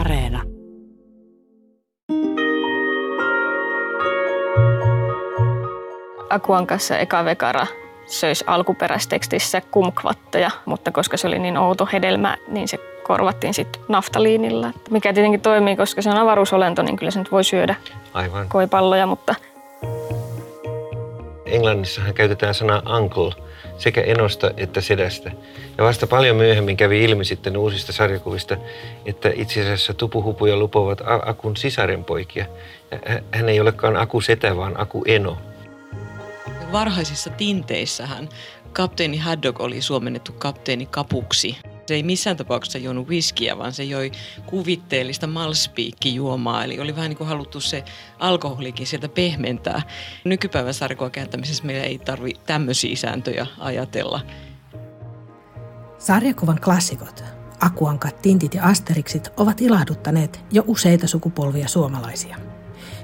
Areena. Akuan kanssa eka vekara söisi alkuperäistekstissä kumkvatteja, mutta koska se oli niin outo hedelmä, niin se korvattiin sitten naftaliinilla. Mikä tietenkin toimii, koska se on avaruusolento, niin kyllä se nyt voi syödä aivan koipalloja, mutta... Englannissahan käytetään sanaa uncle sekä enosta että sedästä. Ja vasta paljon myöhemmin kävi ilmi sitten uusista sarjakuvista, että itse asiassa tupuhupuja lupovat Akun sisarenpoikia. Hän ei olekaan Aku-setä, vaan Aku-eno. Varhaisissa tinteissähän kapteeni Haddock oli suomennettu kapteeni Kapuksi. Se ei missään tapauksessa juonut whiskiä, vaan se joi kuvitteellista malspiikkijuomaa, eli oli vähän niin kuin haluttu se alkoholikin sieltä pehmentää. Nykypäivän sarkoa kääntämisessä meillä ei tarvitse tämmöisiä sääntöjä ajatella. Sarjakuvan klassikot, Akuankat, Tintit ja Asterixit, ovat ilahduttaneet jo useita sukupolvia suomalaisia.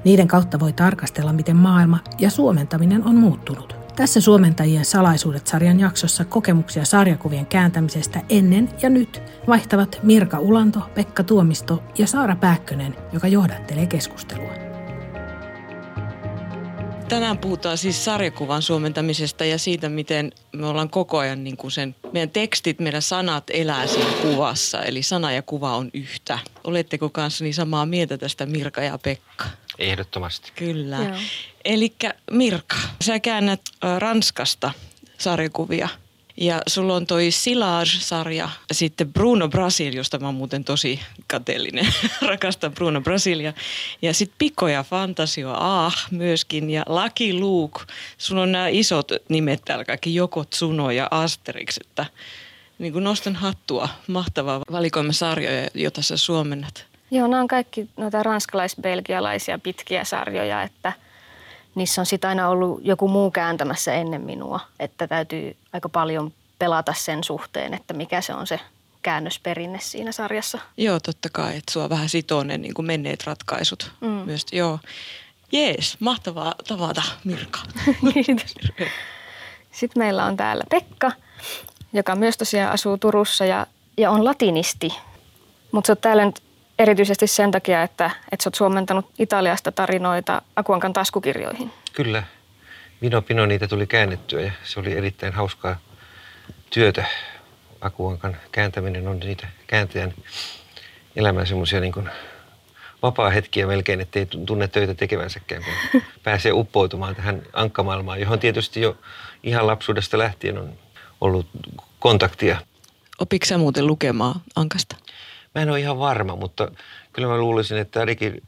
Niiden kautta voi tarkastella, miten maailma ja suomentaminen on muuttunut. Tässä Suomentajien salaisuudet-sarjan jaksossa kokemuksia sarjakuvien kääntämisestä ennen ja nyt vaihtavat Mirka Ulanto, Pekka Tuomisto ja Saara Pääkkönen, joka johdattelee keskustelua. Tänään puhutaan siis sarjakuvan suomentamisesta ja siitä, miten me ollaan koko ajan niin kuin sen, meidän tekstit, meidän sanat elää siinä kuvassa. Eli sana ja kuva on yhtä. Oletteko kanssani samaa mieltä tästä, Mirka ja Pekka? Ehdottomasti. Kyllä. Elikkä Mirka, sä käännät Ranskasta sarjakuvia ja sulla on toi Silage-sarja. Sitten Bruno Brasil, josta mä oon muuten tosi kateellinen, rakastan Bruno Brasilia. Ja sitten Piko ja Fantasio myöskin ja Lucky Luke. Sun on nämä isot nimet täällä kaikki, Joko Tsuno ja Asterix, että niin kuin nostan hattua, mahtavaa valikoima sarjoja, jota sä suomennat. Joo, nämä on kaikki noita ranskalais-belgialaisia pitkiä sarjoja, että niissä on sitten aina ollut joku muu kääntämässä ennen minua, että täytyy aika paljon pelata sen suhteen, että mikä se on se käännösperinne siinä sarjassa. Joo, totta kai, että sua vähän sitoo ne niin kuin menneet ratkaisut myös. Joo. Jees, mahtavaa tavata, Mirka. Kiitos. Sitten meillä on täällä Pekka, joka myös tosiaan asuu Turussa ja on latinisti, mutta se on täällä nyt erityisesti sen takia, että sä oot suomentanut Italiasta tarinoita Akuankan taskukirjoihin. Kyllä. Vino pino niitä tuli käännettyä ja se oli erittäin hauskaa työtä. Akuankan kääntäminen on niitä kääntäjän elämän semmoisia niin kuin vapaa hetkiä melkein, ettei tunne töitä tekevänsäkään, kun pääsee uppoutumaan tähän ankkamaailmaan, johon tietysti jo ihan lapsuudesta lähtien on ollut kontaktia. Opitko sä muuten lukemaan Ankasta? Mä en ole ihan varma, mutta kyllä mä luulisin, että ainakin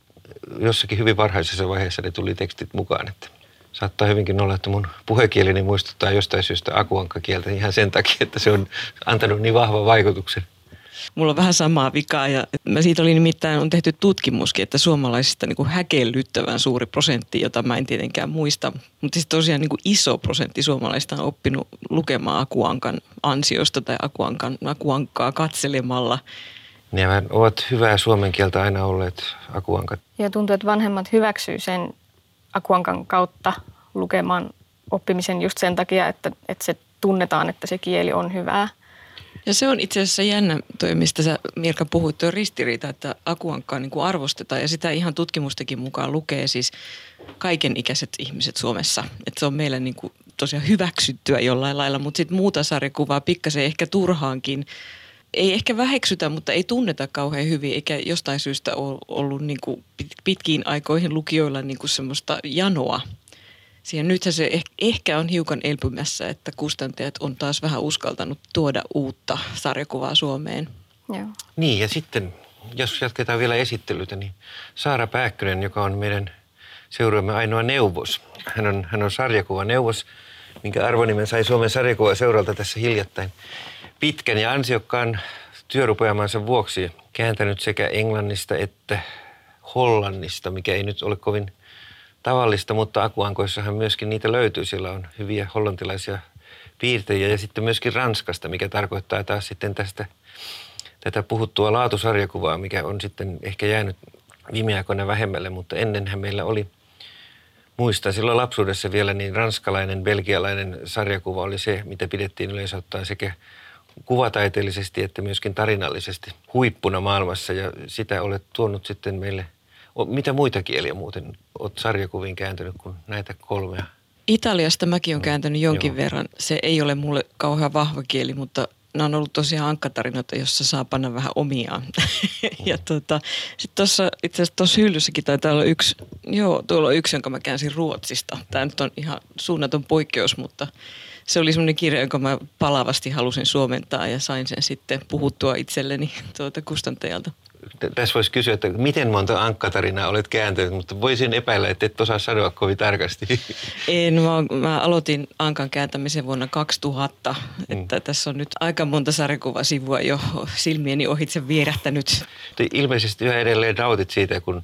jossakin hyvin varhaisessa vaiheessa ne tuli tekstit mukaan. Että saattaa hyvinkin olla, että mun puhekieleni muistuttaa jostain syystä akuankkakieltä ihan sen takia, että se on antanut niin vahvan vaikutuksen. Mulla on vähän samaa vikaa ja mä siitä oli nimittäin, on tehty tutkimuskin, että suomalaisista niin kuin häkellyttävän suuri prosentti, jota mä en tietenkään muista, mutta siis tosiaan niin kuin iso prosentti suomalaisista on oppinut lukemaan Akuankan ansiosta tai Akuankkaa katselemalla. Ne ovat hyvää suomen kieltä aina olleet akuankat. Ja tuntuu, että vanhemmat hyväksyy sen akuankan kautta lukemaan oppimisen just sen takia, että se tunnetaan, että se kieli on hyvää. Ja se on itse asiassa jännä toi, mistä sä Mirka puhuit, tuo ristiriita, että akuankkaa niin kuin arvostetaan ja sitä ihan tutkimustakin mukaan lukee siis kaikenikäiset ihmiset Suomessa. Että se on meillä niin kuin tosiaan hyväksyttyä jollain lailla, mutta sitten muuta sarjakuvaa pikkasen ehkä turhaankin. Ei ehkä väheksytä, mutta ei tunneta kauhean hyvin, eikä jostain syystä ole ollut niin kuin pitkiin aikoihin lukijoilla niin kuin semmoista janoa. Siihen nythän se ehkä on hiukan elpymässä, että kustantajat on taas vähän uskaltanut tuoda uutta sarjakuvaa Suomeen. Joo. Niin ja sitten, jos jatketaan vielä esittelytä, niin Saara Pääkkönen, joka on meidän seuraamme ainoa neuvos. Hän on sarjakuvaneuvos, minkä arvonimen sai Suomen sarjakuvaseuralta tässä hiljattain. Pitkän ja ansiokkaan työrupeamansa vuoksi kääntänyt sekä englannista että hollannista, mikä ei nyt ole kovin tavallista, mutta akuankoissahan myöskin niitä löytyy. Siellä on hyviä hollantilaisia piirtejä ja sitten myöskin Ranskasta, mikä tarkoittaa taas sitten tätä puhuttua laatusarjakuvaa, mikä on sitten ehkä jäänyt viime aikoina vähemmälle, mutta ennenhän meillä oli, muistan silloin lapsuudessa vielä, niin ranskalainen, belgialainen sarjakuva oli se, mitä pidettiin yleensä ottaen sekä kuvataiteellisesti että myöskin tarinallisesti huippuna maailmassa ja sitä olet tuonut sitten meille. Mitä muita kieliä muuten olet sarjakuviin kääntänyt kuin näitä kolmea? Italiasta mäkin olen kääntänyt jonkin verran. Se ei ole mulle kauhean vahva kieli, mutta nämä on ollut tosiaan ankkatarinoita, jossa saa panna vähän omiaan. Ja sitten tuossa itse asiassa tuossa hyllyssäkin taitaa olla yksi, tuolla on yksi, jonka mä käänsin Ruotsista. Tämä nyt on ihan suunnaton poikkeus, mutta se oli semmoinen kirja, jonka mä palavasti halusin suomentaa ja sain sen sitten puhuttua itselleni kustantajalta. Tässä voisi kysyä, että miten monta ankkatarinaa olet kääntänyt, mutta voisin epäillä, että et osaa sanoa kovin tarkasti. En, mä aloitin ankan kääntämisen vuonna 2000, että tässä on nyt aika monta sarjakuvasivua jo silmieni ohitse vierähtänyt. Ilmeisesti yhä edelleen nautit siitä, kun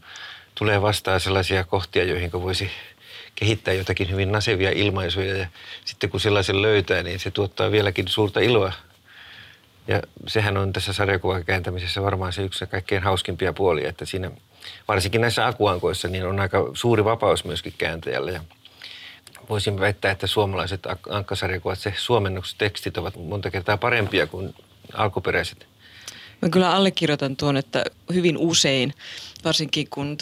tulee vastaan sellaisia kohtia, joihin voisi kehittää jotakin hyvin nasevia ilmaisuja ja sitten kun sellaisen löytää, niin se tuottaa vieläkin suurta iloa. Ja sehän on tässä sarjakuvan kääntämisessä varmaan se yksi kaikkein hauskimpia puolia, että siinä varsinkin näissä akuankoissa niin on aika suuri vapaus myöskin kääntäjälle. Ja voisin väittää, että suomalaiset ankkasarjakuvat, se suomennostekstit ovat monta kertaa parempia kuin alkuperäiset. Mä kyllä allekirjoitan tuon, että hyvin usein, varsinkin kun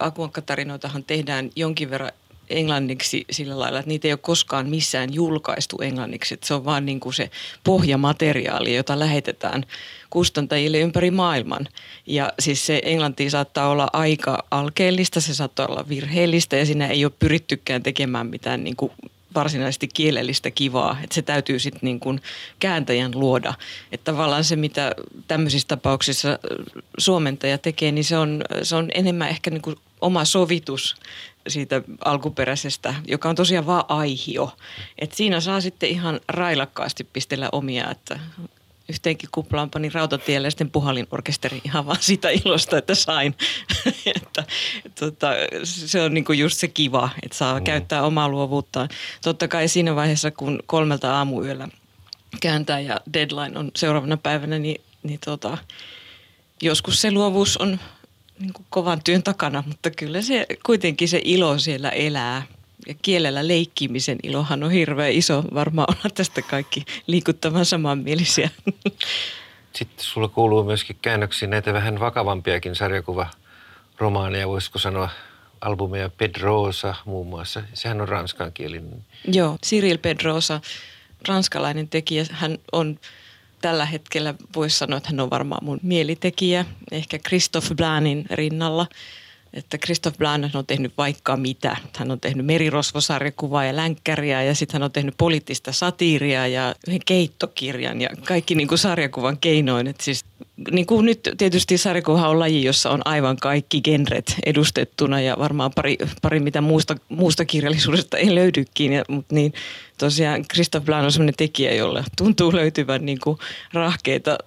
akuankkatarinoitahan tehdään jonkin verran englanniksi sillä lailla, että niitä ei ole koskaan missään julkaistu englanniksi. Että se on vaan niin kuin se pohjamateriaali, jota lähetetään kustantajille ympäri maailman. Ja siis se englanti saattaa olla aika alkeellista, se saattaa olla virheellistä ja siinä ei ole pyrittykään tekemään mitään niin kuin varsinaisesti kielellistä kivaa. Että se täytyy sitten niin kuin kääntäjän luoda. Että tavallaan se, mitä tämmöisissä tapauksissa suomentaja tekee, niin se on enemmän ehkä niin kuin oma sovitus siitä alkuperäisestä, joka on tosiaan vaan aihio. Et siinä saa sitten ihan railakkaasti pistellä omia, että yhteenkin kuplaan panin rautatielle ja sitten puhallinorkesteri ihan vaan sitä ilosta, että sain. Että, se on niinku just se kiva, että saa käyttää omaa luovuuttaan. Totta kai siinä vaiheessa, kun 3 aamuyöllä kääntää ja deadline on seuraavana päivänä, niin joskus se luovuus on niin kuin kovan työn takana, mutta kyllä se kuitenkin se ilo siellä elää. Ja kielellä leikkimisen ilohan on hirveän iso. Varmaan ollaan tästä kaikki liikuttavan samanmielisiä. Sitten sulla kuuluu myöskin käännöksiin näitä vähän vakavampiakin sarjakuvaromaaneja, voisiko sanoa albumeja Pedrosa muun muassa. Sehän on ranskankielinen. Joo, Cyril Pedrosa, ranskalainen tekijä, hän on tällä hetkellä voisi sanoa, että hän on varmaan mun mielitekijä, ehkä Christophe Blainin rinnalla. Että Christophe Blain on tehnyt vaikka mitä. Hän on tehnyt merirosvosarjakuvaa ja länkkäriä ja sitten hän on tehnyt poliittista satiiria ja yhden keittokirjan ja kaikki niin kuin sarjakuvan keinoin. Et siis, niin kuin nyt tietysti sarjakuva on laji, jossa on aivan kaikki genret edustettuna ja varmaan pari mitä muusta kirjallisuudesta ei löydykin. Mutta niin, tosiaan Christophe Blain on sellainen tekijä, jolla tuntuu löytyvän niin kuin rahkeita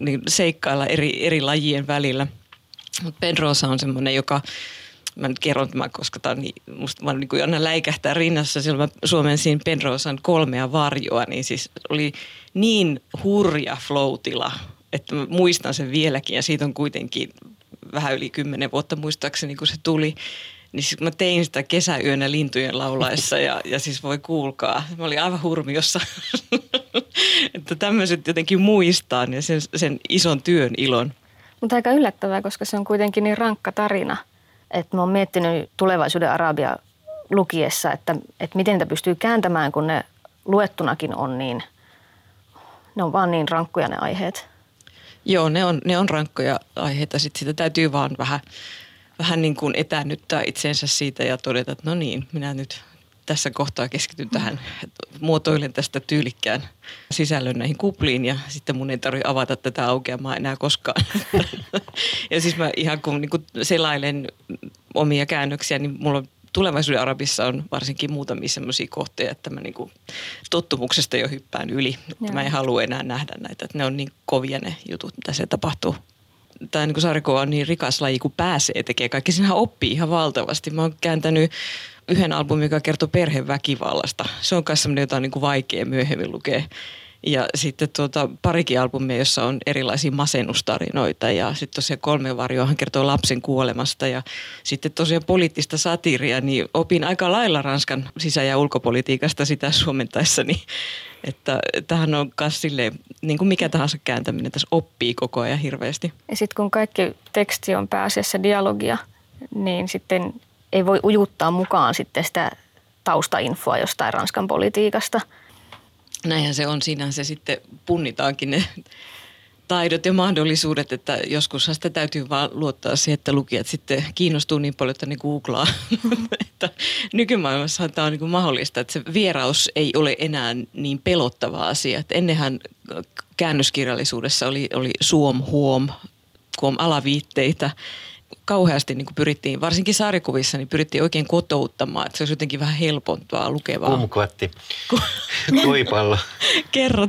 niin seikkailla eri lajien välillä. Mutta Pedrosa on semmoinen, joka, mä nyt kerron tämän, koska tämä on niin, musta vaan niin kuin aina läikähtää rinnassa, silloin mä suomensin Pedrosan 3 varjoa, niin siis oli niin hurja flow-tila, että mä muistan sen vieläkin ja siitä on kuitenkin vähän yli 10 vuotta muistaakseni, kun se tuli. Niin siis mä tein sitä kesäyönä lintujen laulaessa ja siis voi kuulkaa, mä olin aivan hurmiossa, että tämmöiset jotenkin muistaa ja sen ison työn ilon. Mutta aika yllättävää, koska se on kuitenkin niin rankka tarina, että mä oon miettinyt Tulevaisuuden Arabia lukiessa, että miten niitä pystyy kääntämään, kun ne luettunakin on niin, ne on vaan niin rankkoja ne aiheet. Joo, ne on rankkoja aiheita. Sitten sitä täytyy vaan vähän niin kuin etäännyttää itsensä siitä ja todeta, että no niin, minä nyt tässä kohtaa keskityn tähän, muotoilen tästä tyylikkään sisällön näihin kupliin ja sitten mun ei tarvitse avata tätä aukeamaa enää koskaan. Ja siis mä ihan kun niin selailen omia käännöksiä, niin mulla Tulevaisuuden Arabissa on varsinkin muutamia semmoisia kohteita, että mä niin tottumuksesta jo hyppään yli. Mä en halua enää nähdä näitä, että ne on niin kovia ne jutut, mitä se tapahtuu. Tämä niin sarjakuva on niin rikas laji, kun pääsee tekemään kaikki. Sinähän oppii ihan valtavasti. Mä oon kääntänyt yhden albumin, joka kertoo perheväkivallasta. Se on myös sellainen, jota on niin kuin vaikea myöhemmin lukea. Ja sitten parikin albumia, jossa on erilaisia masennustarinoita. Ja sitten tosiaan Kolme varjoahan kertoo lapsen kuolemasta. Ja sitten tosiaan poliittista satiria, niin opin aika lailla Ranskan sisä- ja ulkopolitiikasta sitä suomentaessani. Että tämähän on myös silleen, niin kuin mikä tahansa kääntäminen tässä oppii koko ajan hirveästi. Ja sitten kun kaikki teksti on pääasiassa dialogia, niin sitten ei voi ujuttaa mukaan sitten sitä taustainfoa jostain Ranskan politiikasta. Näinhän se on. Siinähän se sitten punnitaankin ne taidot ja mahdollisuudet, että joskushan sitä täytyy vaan luottaa siihen, että lukijat sitten kiinnostuu niin paljon, että ne googlaa. Nykymaailmassahan tämä on niin kuin mahdollista, että se vieraus ei ole enää niin pelottava asia. Että ennenhän käännöskirjallisuudessa oli suom, huom, kuom alaviitteitä. Kauheasti niin kuin pyrittiin, varsinkin sarjakuvissa, niin pyrittiin oikein kotouttamaan, että se olisi jotenkin vähän helpompaa lukevaa. Kumkvatti. Koipallo. Kerro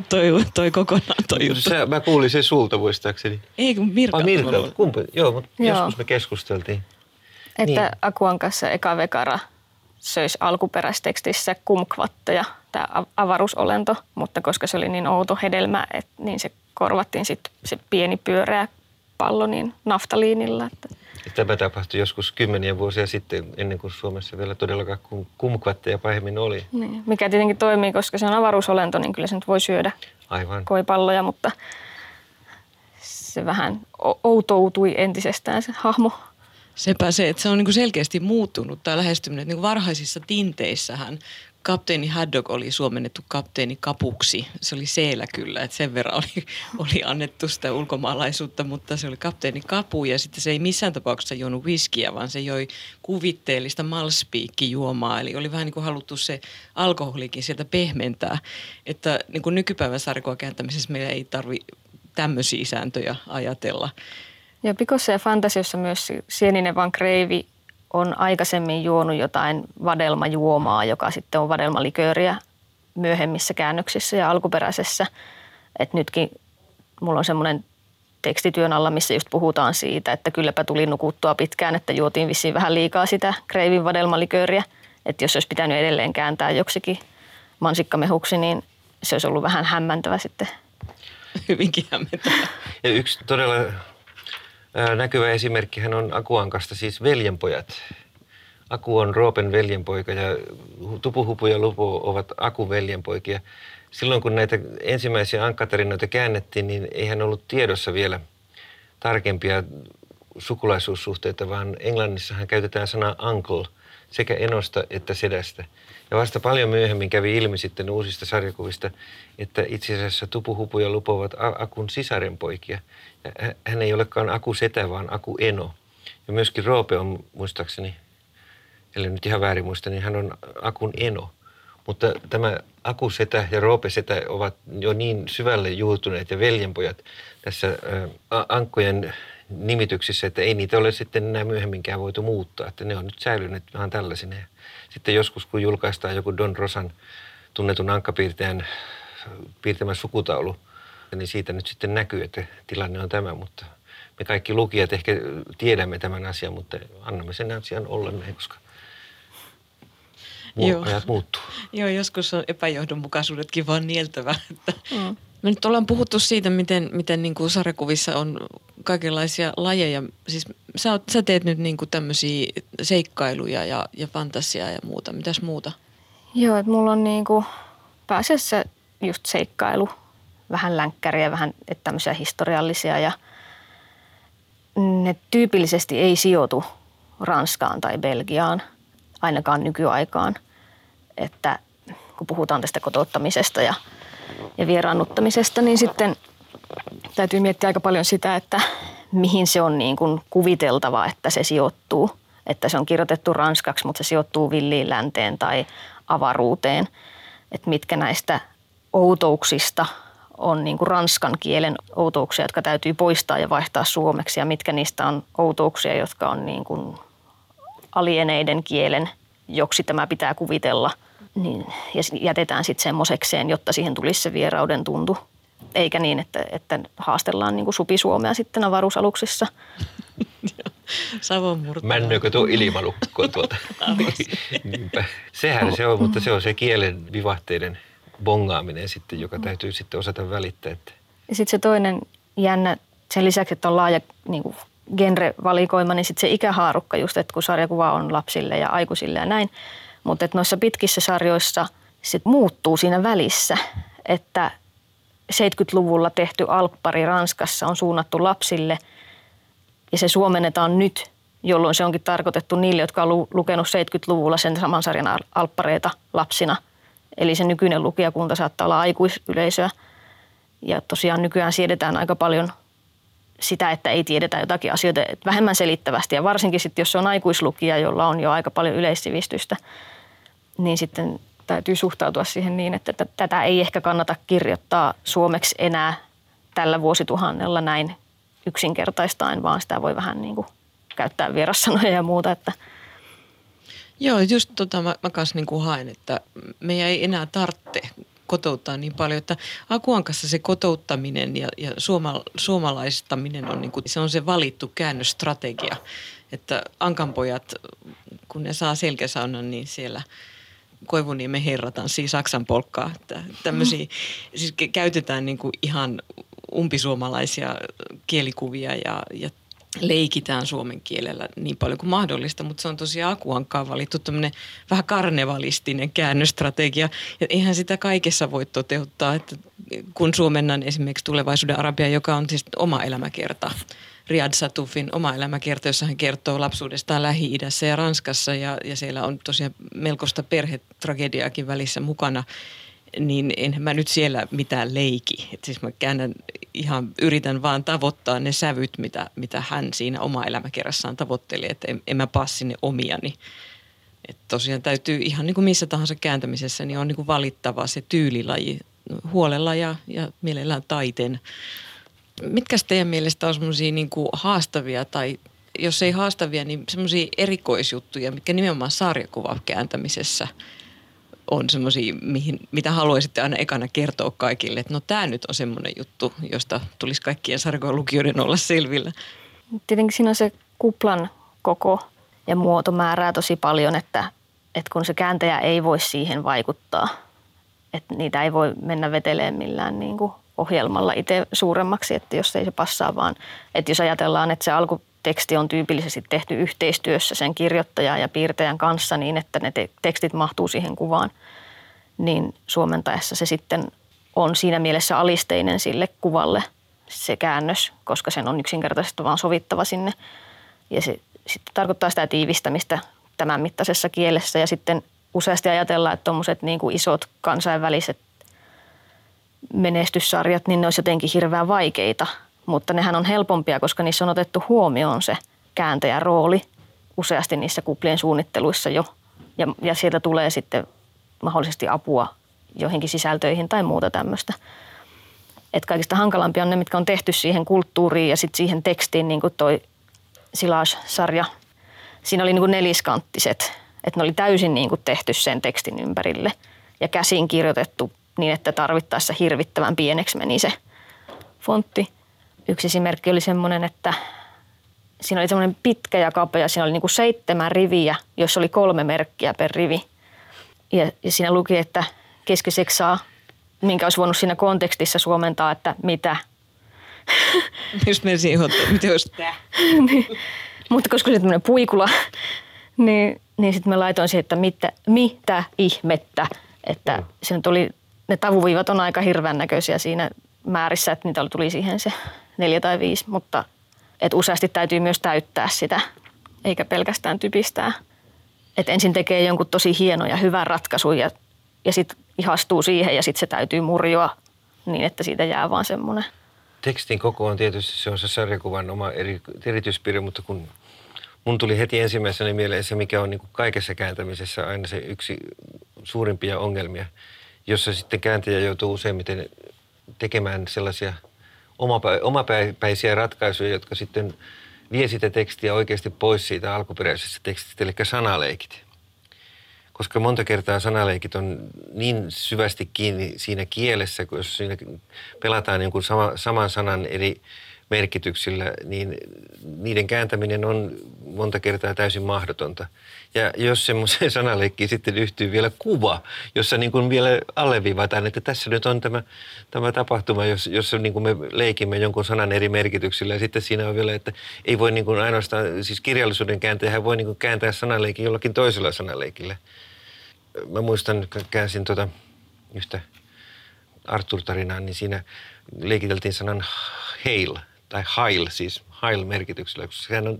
toi kokonaan toi juttu. Mä kuulin sen sulta muistaakseni. Ei kun Mirkalta. Kumpi? Joo, mutta joskus me keskusteltiin. Että niin. Akuan kanssa eka vekara söisi alkuperäistekstissä kumkvatteja, tämä avaruusolento, mutta koska se oli niin outo hedelmä, niin se korvattiin sitten se pieni pyöreä pallo niin naftaliinilla. Tämä tapahtui joskus 10 vuosia sitten, ennen kuin Suomessa vielä todellakaan kumkvatteja pahemmin oli. Niin, mikä tietenkin toimii, koska se on avaruusolento, niin kyllä se nyt voi syödä koipalloja, mutta se vähän outoutui entisestään se hahmo. Sepä se, että se on selkeästi muuttunut tämä lähestyminen. Niin varhaisissa tinteissähän Kapteeni Haddock oli suomennettu kapteeni Kapuksi. Se oli seellä kyllä, että sen verran oli annettu sitä ulkomaalaisuutta, mutta se oli kapteeni Kapu ja sitten se ei missään tapauksessa juonut viskiä, vaan se joi kuvitteellista malspiikkijuomaa. Eli oli vähän niin kuin haluttu se alkoholikin sieltä pehmentää, että niin kuin nykypäivän sarkoa kääntämisessä meillä ei tarvitse tämmöisiä sääntöjä ajatella. Ja Pikossa ja Fantasiassa myös Sieninen van Kreivi on aikaisemmin juonut jotain vadelmajuomaa, joka sitten on vadelmalikööriä myöhemmissä käännöksissä ja alkuperäisessä. Et nytkin mulla on semmoinen tekstityön alla, missä just puhutaan siitä, että kylläpä tuli nukuttua pitkään, että juotiin vissiin vähän liikaa sitä Kreivin vadelmalikööriä. Että jos olisi pitänyt edelleen kääntää joksikin mansikkamehuksi, niin se olisi ollut vähän hämmentävä sitten. Hyvinkin hämmentävä. Ja yksi todella näkyvä esimerkkihän on Akuankasta, siis veljenpojat. Aku on Roopen veljenpoika ja Tupuhupu ja Lupu ovat Akun veljenpoikia. Silloin kun näitä ensimmäisiä ankkatarinoita käännettiin, niin eihän ollut tiedossa vielä tarkempia sukulaisuussuhteita, vaan Englannissahan käytetään sanaa uncle sekä enosta että sedästä. Ja vasta paljon myöhemmin kävi ilmi sitten uusista sarjakuvista, että itse asiassa Tupuhupu ja Lupu ovat Akun sisarenpoikia. Hän ei olekaan Aku-setä, vaan Aku-eno. Ja myöskin Roope on muistaakseni, eli nyt ihan väärin muista, niin hän on Akun-eno. Mutta tämä Aku-setä ja Roope-setä ovat jo niin syvälle juurtuneet ja veljenpojat tässä ankkojen nimityksissä, että ei niitä ole sitten enää myöhemminkään voitu muuttaa. Että ne on nyt säilyneet vähän tällaisina. Sitten joskus, kun julkaistaan joku Don Rosan tunnetun ankkapiirtäjän piirtämä sukutaulu, niin siitä nyt sitten näkyy, että tilanne on tämä, mutta me kaikki lukijat ehkä tiedämme tämän asian, mutta annamme sen asian olla, koska ajat muuttuu. Joo, joskus on epäjohdonmukaisuudetkin vaan nieltävä. Me nyt ollaan puhuttu siitä, miten niin kuin sarjakuvissa on kaikenlaisia lajeja. Siis sä teet nyt niin kuin tämmöisiä seikkailuja ja fantasiaa ja muuta. Mitäs muuta? Joo, että mulla on niin kuin pääasiassa just seikkailu. Vähän länkkäriä, vähän tämmöisiä historiallisia ja ne tyypillisesti ei sijoitu Ranskaan tai Belgiaan, ainakaan nykyaikaan. Että kun puhutaan tästä kotouttamisesta ja vieraannuttamisesta, niin sitten täytyy miettiä aika paljon sitä, että mihin se on niin kuin kuviteltava, että se sijoittuu. Että se on kirjoitettu ranskaksi, mutta se sijoittuu villiin länteen tai avaruuteen. Että mitkä näistä outouksista on niin kuin ranskan kielen outouksia, jotka täytyy poistaa ja vaihtaa suomeksi, ja mitkä niistä on outouksia, jotka on niin kuin alieneiden kielen, joksi tämä pitää kuvitella, niin, ja jätetään sitten semmoisekseen, jotta siihen tulisi se vierauden tuntu, eikä niin, että haastellaan niin kuin supisuomea sitten avaruusaluksissa. Savonmurto. Männökö tuo ilmalukko tuolta? Sehän se on, mutta se on se kielen vivahteiden bongaaminen sitten, joka täytyy sitten osata välittää. Ja sitten se toinen jännä, sen lisäksi, että on laaja niin kuin genre-valikoima, niin sitten se ikähaarukka just, että kun sarjakuva on lapsille ja aikuisille ja näin. Mutta noissa pitkissä sarjoissa sitten muuttuu siinä välissä, että 70-luvulla tehty alppari Ranskassa on suunnattu lapsille ja se suomennetaan nyt, jolloin se onkin tarkoitettu niille, jotka on lukenut 70-luvulla sen saman sarjan alppareita lapsina. Eli se nykyinen lukijakunta saattaa olla aikuisyleisöä. Ja tosiaan nykyään siedetään aika paljon sitä, että ei tiedetä jotakin asioita vähemmän selittävästi. Ja varsinkin sitten, jos se on aikuislukija, jolla on jo aika paljon yleissivistystä, niin sitten täytyy suhtautua siihen niin, että tätä ei ehkä kannata kirjoittaa suomeksi enää tällä vuosituhannella näin yksinkertaistaen, vaan sitä voi vähän niin kuin käyttää vierassanoja ja muuta. Että. Joo, just mä kanssa niin kuin haen, että meidän ei enää tarvitse kotouttaa niin paljon, että Akuan kanssa se kotouttaminen ja suomalaistaminen on, niin kuin, se on se valittu käännösstrategia, että Ankanpojat, kun ne saa selkäsaunan, niin siellä Koivuniemen herrataan siis Saksan polkkaa, että tämmöisiä, siis käytetään niin kuin ihan umpisuomalaisia kielikuvia ja leikitään suomen kielellä niin paljon kuin mahdollista, mutta se on tosiaan Akuankkaan valittu tämmöinen vähän karnevalistinen käännöstrategia. Ja eihän sitä kaikessa voi toteuttaa, että kun suomennan esimerkiksi Tulevaisuuden Arabia, joka on siis oma elämäkerta, Riad Sattoufin oma elämäkerta, jossa hän kertoo lapsuudestaan Lähi-idässä ja Ranskassa ja siellä on tosiaan melkoista perhetragediaakin välissä mukana, niin enhän mä nyt siellä mitään leiki. Et siis mä yritän vaan tavoittaa ne sävyt, mitä hän siinä oma elämäkerrassaan tavoitteli, että en mä paas sinne omiani. Et tosiaan täytyy ihan niin kuin missä tahansa kääntämisessä, niin on niin kuin valittava se tyylilaji huolella ja mielellään taiten. Mitkäs teidän mielestä on semmoisia niin kuin haastavia tai jos ei haastavia, niin semmoisia erikoisjuttuja, mitkä nimenomaan sarjakuvakääntämisessä on semmoisia, mitä haluaisitte aina ekana kertoa kaikille, että no tämä nyt on semmoinen juttu, josta tulisi kaikkien sarjakuvan lukijoiden olla selvillä. Tietenkin siinä on se kuplan koko ja muoto määrää tosi paljon, että kun se kääntäjä ei voi siihen vaikuttaa, että niitä ei voi mennä veteleen millään niin kuin ohjelmalla itse suuremmaksi, että jos ei se passaa vaan, että jos ajatellaan, että se alkuteksti on tyypillisesti tehty yhteistyössä sen kirjoittajan ja piirtäjän kanssa niin, että ne tekstit mahtuu siihen kuvaan, niin suomentajassa se sitten on siinä mielessä alisteinen sille kuvalle se käännös, koska sen on yksinkertaisesti vaan sovittava sinne. Ja se sitten tarkoittaa sitä tiivistämistä tämän mittaisessa kielessä ja sitten useasti ajatellaan, että tuommoiset niin kuin isot kansainväliset menestyssarjat, niin ne olisi jotenkin hirveän vaikeita, mutta nehän on helpompia, koska niissä on otettu huomioon se kääntäjän rooli useasti niissä kuplien suunnitteluissa jo. Ja sieltä tulee sitten mahdollisesti apua joihinkin sisältöihin tai muuta tämmöistä. Et kaikista hankalampia on ne, mitkä on tehty siihen kulttuuriin ja sitten siihen tekstiin, niin kuin toi Silage-sarja. Siinä oli niin kuin neliskanttiset, että ne oli täysin niin kuin tehty sen tekstin ympärille ja käsin kirjoitettu niin, että tarvittaessa hirvittävän pieneksi meni se fontti. Yksi esimerkki oli semmoinen, että siinä oli semmoinen pitkä ja kapea, siinä oli niin kuin 7 riviä, joissa oli 3 merkkiä per rivi. Ja siinä luki, että keskeiseksi saa, minkä olisi voinut siinä kontekstissa suomentaa, että mitä. Just menisin ihottaa, mitä olisi tää. Niin. Mutta koska se tämmöinen puikula, niin sitten mä laitoin siihen, että mitä ihmettä. Että se nyt oli, ne tavuviivat on aika hirveän näköisiä siinä määrissä, että niitä tuli siihen se 4 tai 5, mutta et useasti täytyy myös täyttää sitä, eikä pelkästään typistää. Et ensin tekee jonkun tosi hienon ja hyvän ratkaisun ja sitten ihastuu siihen ja sitten se täytyy murjoa niin, että siitä jää vaan semmoinen. Tekstin koko on tietysti, se on se sarjakuvan oma erityispiirre, mutta kun mun tuli heti ensimmäisenä mieleen se, mikä on niin kuin kaikessa kääntämisessä aina se yksi suurimpia ongelmia, jossa sitten kääntäjä joutuu useimmiten tekemään sellaisia omapäisiä ratkaisuja, jotka sitten vie sitä tekstiä oikeasti pois siitä alkuperäisestä tekstistä, eli sanaleikit. Koska monta kertaa sanaleikit on niin syvästi kiinni siinä kielessä, kun jos siinä pelataan jonkun saman sanan eri merkityksillä, niin niiden kääntäminen on monta kertaa täysin mahdotonta. Ja jos semmoiseen sanaleikkiin sitten yhtyy vielä kuva, jossa niin kuin vielä alleviivataan, että tässä nyt on tämä tapahtuma, jossa niin kuin me leikimme jonkun sanan eri merkityksillä. Ja sitten siinä on vielä, että ei voi niin kuin ainoastaan, siis kirjallisuuden kääntäjähän voi niin kuin kääntää sanaleikin jollakin toisella sanaleikillä. Mä muistan, että käänsin yhtä Arthur-tarinaa, niin siinä leikiteltiin sanan hail, tai hail siis, hail-merkityksellä, koska sehän on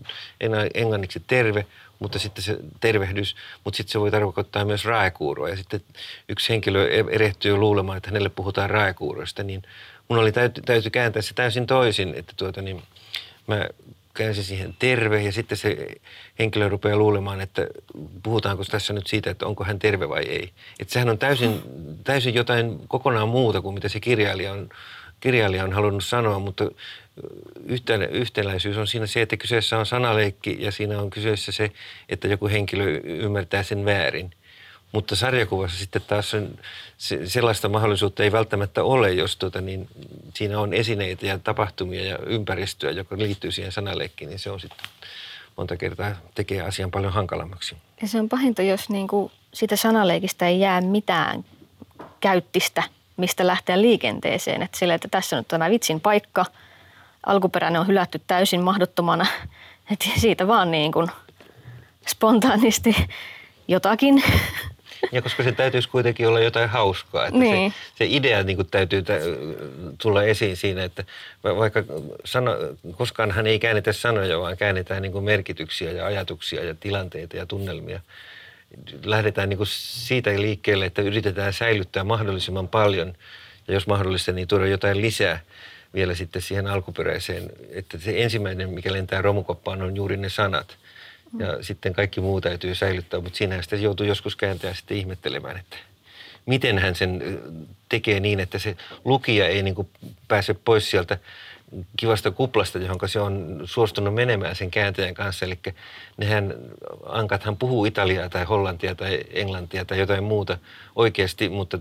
englanniksi terve, mutta sitten se tervehdys, mutta sitten se voi tarkoittaa myös raekuuroa. Ja sitten yksi henkilö erehtyy luulemaan, että hänelle puhutaan raekuuroista, niin mun oli täytyy kääntää se täysin toisin, että mä käänsin siihen terve ja sitten se henkilö rupeaa luulemaan, että puhutaanko tässä nyt siitä, että onko hän terve vai ei. Että sehän on täysin jotain kokonaan muuta kuin mitä se kirjailija on halunnut sanoa, mutta yhtenäisyys on siinä se, että kyseessä on sanaleikki ja siinä on kyseessä se, että joku henkilö ymmärtää sen väärin. Mutta sarjakuvassa sitten taas sellaista mahdollisuutta ei välttämättä ole, jos siinä on esineitä ja tapahtumia ja ympäristöä, joka liittyy siihen sanaleikkiin, niin se on sitten monta kertaa tekee asian paljon hankalammaksi. Ja se on pahinta, jos niinku siitä sanaleikistä ei jää mitään käyttistä, mistä lähteä liikenteeseen. Että sillä, että tässä on tämä vitsin paikka, alkuperäinen on hylätty täysin mahdottomana, että siitä vaan niin kuin spontaanisti jotakin. Ja koska se täytyisi kuitenkin olla jotain hauskaa, että niin. se idea niin kuin täytyy tulla esiin siinä, että vaikka koskaan hän ei käännetä sanoja, vaan käännetään niin kuin merkityksiä ja ajatuksia ja tilanteita ja tunnelmia. Lähdetään niin kuin siitä liikkeelle, että yritetään säilyttää mahdollisimman paljon ja jos mahdollista, niin tuoda jotain lisää vielä sitten siihen alkuperäiseen. Että se ensimmäinen, mikä lentää romukoppaan, on juuri ne sanat. Ja sitten kaikki muu täytyy säilyttää, mutta siinähän sitä joutuu joskus kääntää sitten ihmettelemään, että miten hän sen tekee niin, että se lukija ei niin kuin pääse pois sieltä kivasta kuplasta, johon se on suostunut menemään sen kääntäjän kanssa. Eli ankathan puhuu italiaa tai hollantia tai englantia tai jotain muuta oikeasti, mutta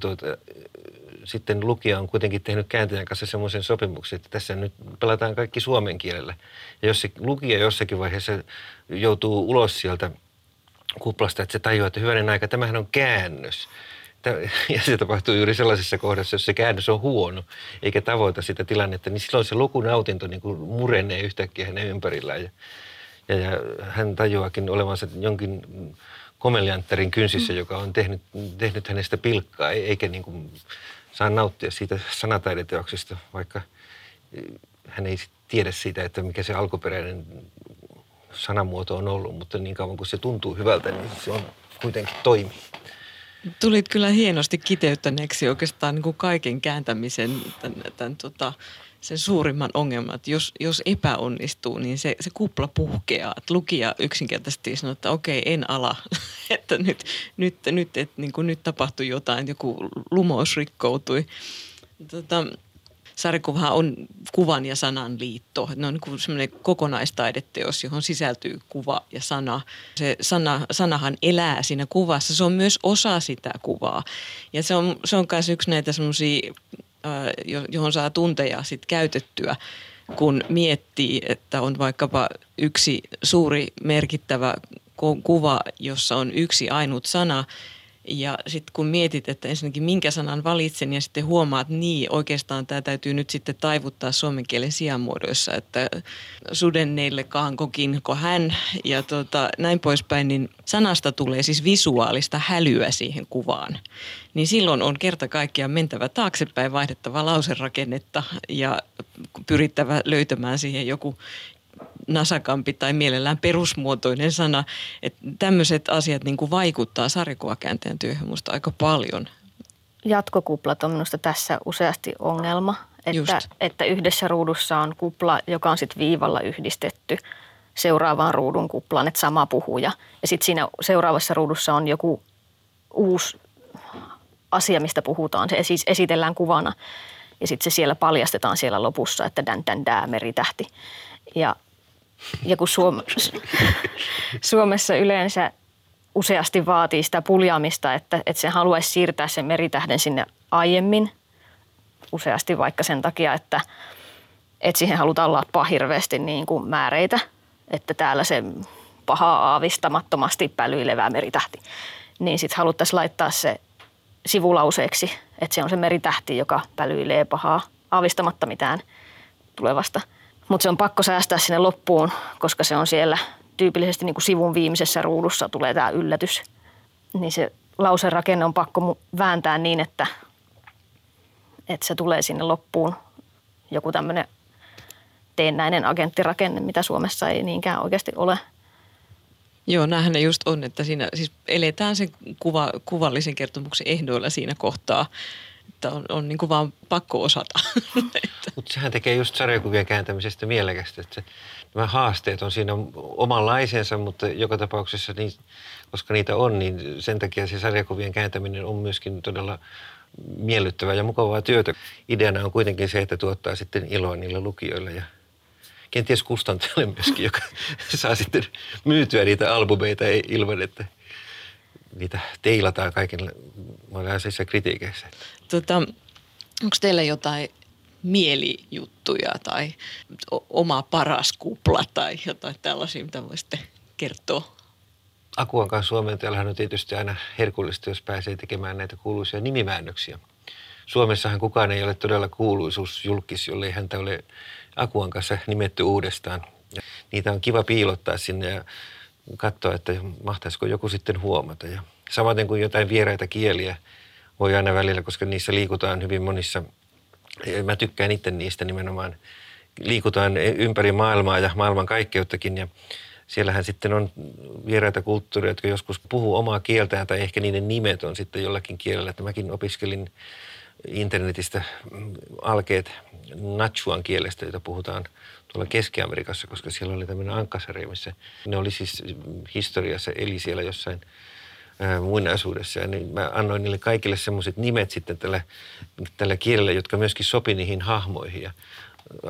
sitten lukija on kuitenkin tehnyt kääntäjän kanssa semmoisen sopimuksen, että tässä nyt pelataan kaikki suomen kielellä. Ja jos se lukija jossakin vaiheessa joutuu ulos sieltä kuplasta, että se tajuaa, että hyvänen aika, tämähän on käännös. Ja se tapahtuu juuri sellaisessa kohdassa, jos se käännös on huono, eikä tavoita sitä tilannetta, niin silloin se lukunautinto niin kuin murenee yhtäkkiä hänen ympärillään. Ja hän tajuakin olevansa jonkin komelianttarin kynsissä, joka on tehnyt hänestä pilkkaa, eikä niin kuin saa nauttia siitä sanataideteoksesta, vaikka hän ei tiedä siitä, että mikä se alkuperäinen sanamuoto on ollut, mutta niin kauan kuin se tuntuu hyvältä, niin se on kuitenkin toimii. Tulit kyllä hienosti kiteyttäneeksi oikeastaan niin kuin kaiken kääntämisen sen suurimman ongelman, että jos epäonnistuu, niin se kupla puhkeaa. Et lukija yksinkertaisesti sanoo, että okei, en ala, että nyt tapahtui jotain, joku lumous rikkoutui. Sarjakuvahan on kuvan ja sanan liitto. Ne on niin semmoinen kokonaistaideteos, johon sisältyy kuva ja sana. Se sanahan elää siinä kuvassa. Se on myös osa sitä kuvaa. Ja se on myös yksi näitä semmoisia, johon saa tunteja sit käytettyä, kun miettii, että on vaikkapa yksi suuri merkittävä kuva, jossa on yksi ainut sana. Ja sitten kun mietit, että ensinnäkin minkä sanan valitsen ja sitten huomaat, niin oikeastaan tämä täytyy nyt sitten taivuttaa suomen kielen sijamuodoissa, että sudenneillekaan kokinko hän ja näin poispäin, niin sanasta tulee siis visuaalista hälyä siihen kuvaan. Niin silloin on kerta kaikkiaan mentävä taaksepäin, vaihdettava lauserakennetta ja pyrittävä löytämään siihen joku nasakampi tai mielellään perusmuotoinen sana, että tämmöiset asiat niin kuin vaikuttaa sarjakuvakääntäjän työhön musta aika paljon. Jatkokuplat on minusta tässä useasti ongelma, että yhdessä ruudussa on kupla, joka on sitten viivalla yhdistetty seuraavaan ruudun kuplaan, että sama puhuja. Ja sitten siinä seuraavassa ruudussa on joku uusi asia, mistä puhutaan, se siis esitellään kuvana ja sitten se siellä paljastetaan siellä lopussa, että dän meritähti. Ja kun Suomessa yleensä useasti vaatii sitä puljaamista, että sen haluaisi siirtää sen meritähden sinne aiemmin, useasti vaikka sen takia, että siihen halutaan lappaa hirveästi niin kuin määreitä, että täällä se pahaa aavistamattomasti pälyilevää meritähti, niin sitten haluttaisiin laittaa se sivulauseeksi, että se on se meritähti, joka pälyilee pahaa aavistamatta mitään tulevasta. Mutta se on pakko säästää sinne loppuun, koska se on siellä tyypillisesti niin kuin sivun viimeisessä ruudussa tulee tämä yllätys. Niin se lauserakenne on pakko vääntää niin, että se tulee sinne loppuun joku tämmöinen teennäinen agenttirakenne, mitä Suomessa ei niinkään oikeasti ole. Joo, näähän ne just on, että siinä siis eletään sen kuvallisen kertomuksen ehdoilla siinä kohtaa, että on niin kuin vaan pakko osata. Mutta sehän tekee just sarjakuvien kääntämisestä mielekästä, että nämä haasteet on siinä omanlaisensa, mutta joka tapauksessa, niin, koska niitä on, niin sen takia se sarjakuvien kääntäminen on myöskin todella miellyttävää ja mukavaa työtä. Ideana on kuitenkin se, että tuottaa sitten iloa niille lukijoille ja kenties kustantajalle myöskin, joka saa sitten myytyä niitä albumeita ilman, että niitä teilataan kaikenlaisissa kritiikeissä. Onko teillä jotain mielijuttuja tai oma paras kupla tai jotain tällaisia, mitä voisitte kertoa? Akuan kanssa Suomentajallahan on tietysti aina herkullista, jos pääsee tekemään näitä kuuluisia nimimäännöksiä. Suomessahan kukaan ei ole todella kuuluisuusjulkis, jollei häntä ole Akuan kanssa nimetty uudestaan. Ja niitä on kiva piilottaa sinne ja katsoa, että mahtaisiko joku sitten huomata. Ja samaten kuin jotain vieraita kieliä voi aina välillä, koska niissä liikutaan hyvin monissa. Mä tykkään itse niistä nimenomaan. Liikutaan ympäri maailmaa ja maailmankaikkeuttakin ja siellähän sitten on vieraita kulttuureja, jotka joskus puhuu omaa kieltään tai ehkä niiden nimet on sitten jollakin kielellä. Että mäkin opiskelin internetistä alkeet Nachuan kielestä, jota puhutaan tuolla Keski-Amerikassa, koska siellä oli tämmöinen ankkasarja, missä ne oli siis historiassa, eli siellä jossain muinaisuudessa. Ja niin mä annoin niille kaikille semmoiset nimet sitten tällä kielellä, jotka myöskin sopi niihin hahmoihin. Ja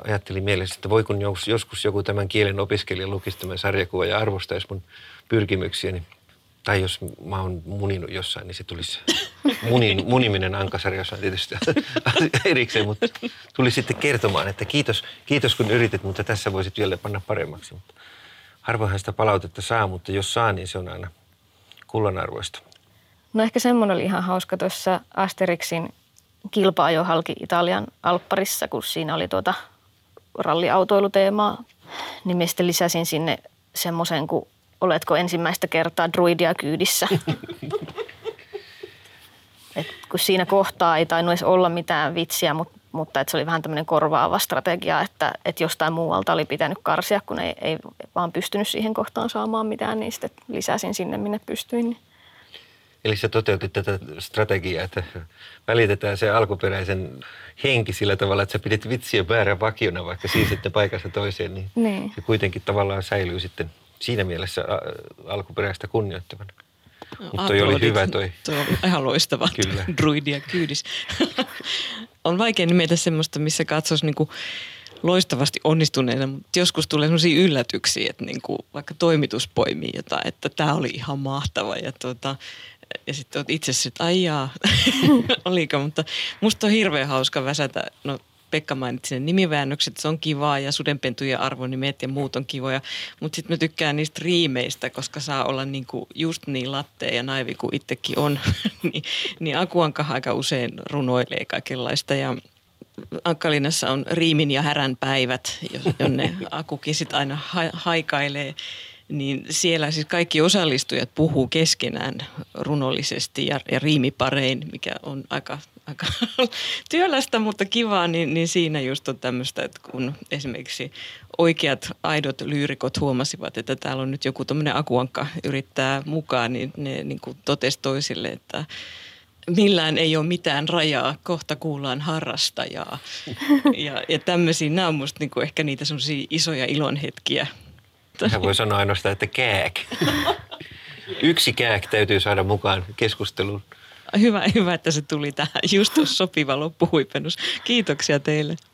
ajattelin mielessä, että voi kun joskus joku tämän kielen opiskelija lukisi tämän sarjakuvan ja arvostaisi mun pyrkimyksiäni. Tai jos mä oon muninut jossain, niin se tulisi muniminen ankkasarjassa tietysti erikseen, mutta tuli sitten kertomaan, että kiitos kun yritit, mutta tässä voisit vielä panna paremmaksi. Mutta harvoinhan sitä palautetta saa, mutta jos saa, niin se on aina kullanarvoista. No ehkä semmoinen oli ihan hauska tuossa Asterixin kilpa-ajo halki Italian Alpparissa, kun siinä oli tuota ralliautoiluteemaa, niin mä sitten lisäsin sinne semmoisen kuin oletko ensimmäistä kertaa druidia kyydissä. Et kun siinä kohtaa ei tainnut edes olla mitään vitsiä, mutta et se oli vähän tämmöinen korvaava strategia, että jostain muualta oli pitänyt karsia, kun ei vaan pystynyt siihen kohtaan saamaan mitään, niin sitten lisäsin sinne, minne pystyin. Eli sä toteutit tätä strategiaa, että välitetään se alkuperäisen henki sillä tavalla, että sä pidit vitsien määrän vakiona, vaikka siirsit ne paikasta toiseen, niin se kuitenkin tavallaan säilyy sitten siinä mielessä alkuperäistä kunnioittavana. Mutta toi oli hyvä toi. Tuo on ihan loistava. Kyllä. Druidia kyydis. On vaikea nimetä semmoista, missä katsoisi niinku loistavasti onnistuneena, mutta joskus tulee semmoisia yllätyksiä, että niinku vaikka toimitus poimii jotain, että tämä oli ihan mahtava ja sitten olet itse sitten, aijaa, olikaan, mutta musta on hirveän hauska väsätä, no Pekka mainitsi ne nimiväännökset, se on kivaa ja sudenpentujen arvonimet ja muut on kivoja, mutta sitten mä tykkään niistä riimeistä, koska saa olla niinku just niin lattea ja naivi kuin itsekin on, niin Akuankahan aika usein runoilee kaikenlaista ja Ankkalinnassa on riimin ja härän päivät, jonne Akukin sitten aina haikailee. Niin siellä siis kaikki osallistujat puhuu keskenään runollisesti ja riimiparein, mikä on aika työlästä, mutta kivaa, niin siinä just on tämmöistä, että kun esimerkiksi oikeat aidot lyyrikot huomasivat, että täällä on nyt joku tämmöinen akuankka yrittää mukaan, niin ne niin kuin totesi toisille, että millään ei ole mitään rajaa, kohta kuullaan harrastajaa ja tämmöisiä. Nämä on musta niin kuin ehkä niitä semmoisia isoja ilonhetkiä. Hän voi sanoa ainoastaan, että kääk. Yksi kääk täytyy saada mukaan keskusteluun. Hyvä, että se tuli tähän. Just sopiva loppuhuipennus. Kiitoksia teille.